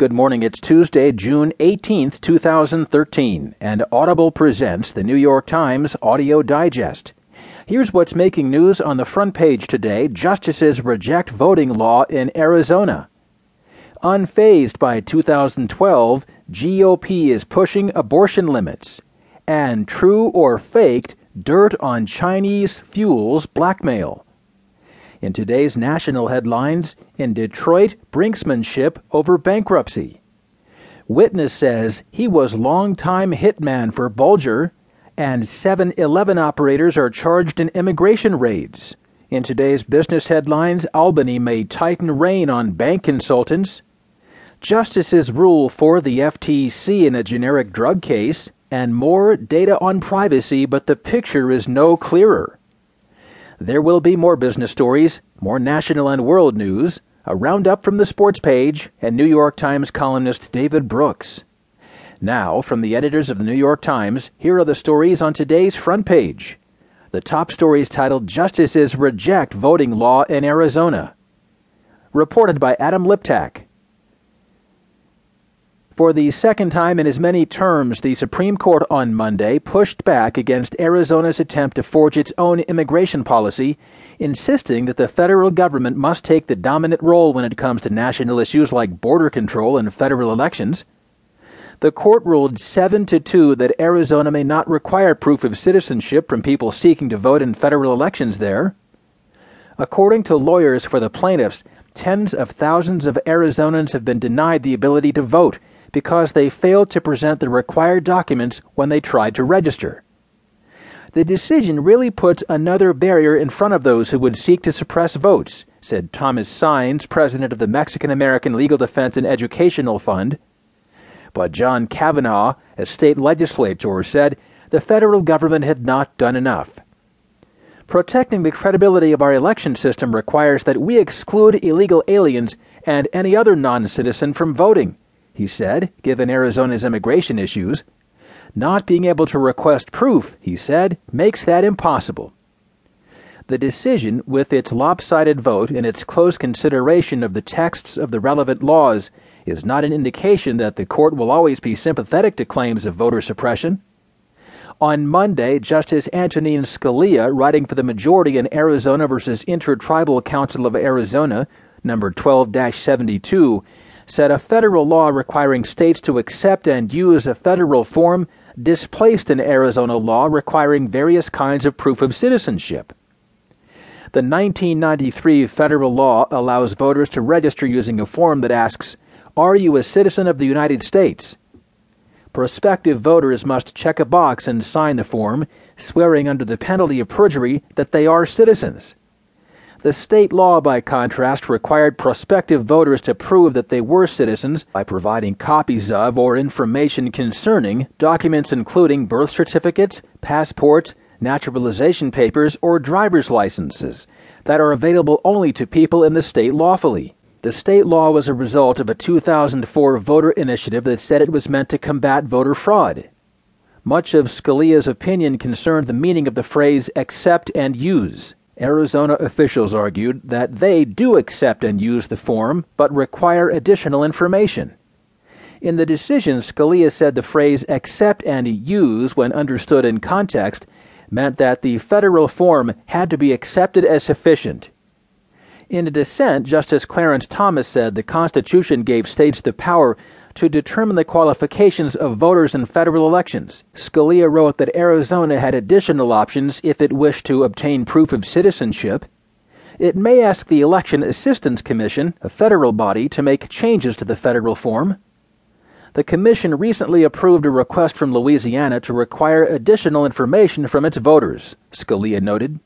Good morning. It's Tuesday, June 18th, 2013, and Audible presents the New York Times Audio Digest. Here's what's making news on the front page today. Justices reject voting law in Arizona. Unfazed by 2012, GOP is pushing abortion limits. And true or faked, dirt on Chinese fuels blackmail. In today's national headlines, in Detroit, brinksmanship over bankruptcy. Witness says he was longtime hitman for Bulger, and 7-Eleven operators are charged in immigration raids. In today's business headlines, Albany may tighten rein on bank consultants. Justices rule for the FTC in a generic drug case, and more data on privacy, but the picture is no clearer. There will be more business stories, more national and world news, a roundup from the sports page, and New York Times columnist David Brooks. Now, from the editors of the New York Times, here are the stories on today's front page. The top story is titled, Justices Reject Voting Law in Arizona. Reported by Adam Liptak. For the second time in as many terms, the Supreme Court on Monday pushed back against Arizona's attempt to forge its own immigration policy, insisting that the federal government must take the dominant role when it comes to national issues like border control and federal elections. The court ruled 7-2 that Arizona may not require proof of citizenship from people seeking to vote in federal elections there. According to lawyers for the plaintiffs, tens of thousands of Arizonans have been denied the ability to vote because they failed to present the required documents when they tried to register. The decision really puts another barrier in front of those who would seek to suppress votes, said Thomas Sines, president of the Mexican-American Legal Defense and Educational Fund. But John Kavanaugh, a state legislator, said the federal government had not done enough. Protecting the credibility of our election system requires that we exclude illegal aliens and any other non-citizen from voting, he said, given Arizona's immigration issues. Not being able to request proof, he said, makes that impossible. The decision, with its lopsided vote and its close consideration of the texts of the relevant laws, is not an indication that the court will always be sympathetic to claims of voter suppression. On Monday, Justice Antonin Scalia, writing for the majority in Arizona v. Intertribal Council of Arizona, number 12-72, said a federal law requiring states to accept and use a federal form displaced an Arizona law requiring various kinds of proof of citizenship. The 1993 federal law allows voters to register using a form that asks, "Are you a citizen of the United States?" Prospective voters must check a box and sign the form, swearing under the penalty of perjury that they are citizens. The state law, by contrast, required prospective voters to prove that they were citizens by providing copies of or information concerning documents including birth certificates, passports, naturalization papers, or driver's licenses that are available only to people in the state lawfully. The state law was a result of a 2004 voter initiative that said it was meant to combat voter fraud. Much of Scalia's opinion concerned the meaning of the phrase accept and use. Arizona officials argued that they do accept and use the form, but require additional information. In the decision, Scalia said the phrase accept and use, when understood in context, meant that the federal form had to be accepted as sufficient. In a dissent, Justice Clarence Thomas said the Constitution gave states the power to determine the qualifications of voters in federal elections. Scalia wrote that Arizona had additional options if it wished to obtain proof of citizenship. It may ask the Election Assistance Commission, a federal body, to make changes to the federal form. The commission recently approved a request from Louisiana to require additional information from its voters, Scalia noted.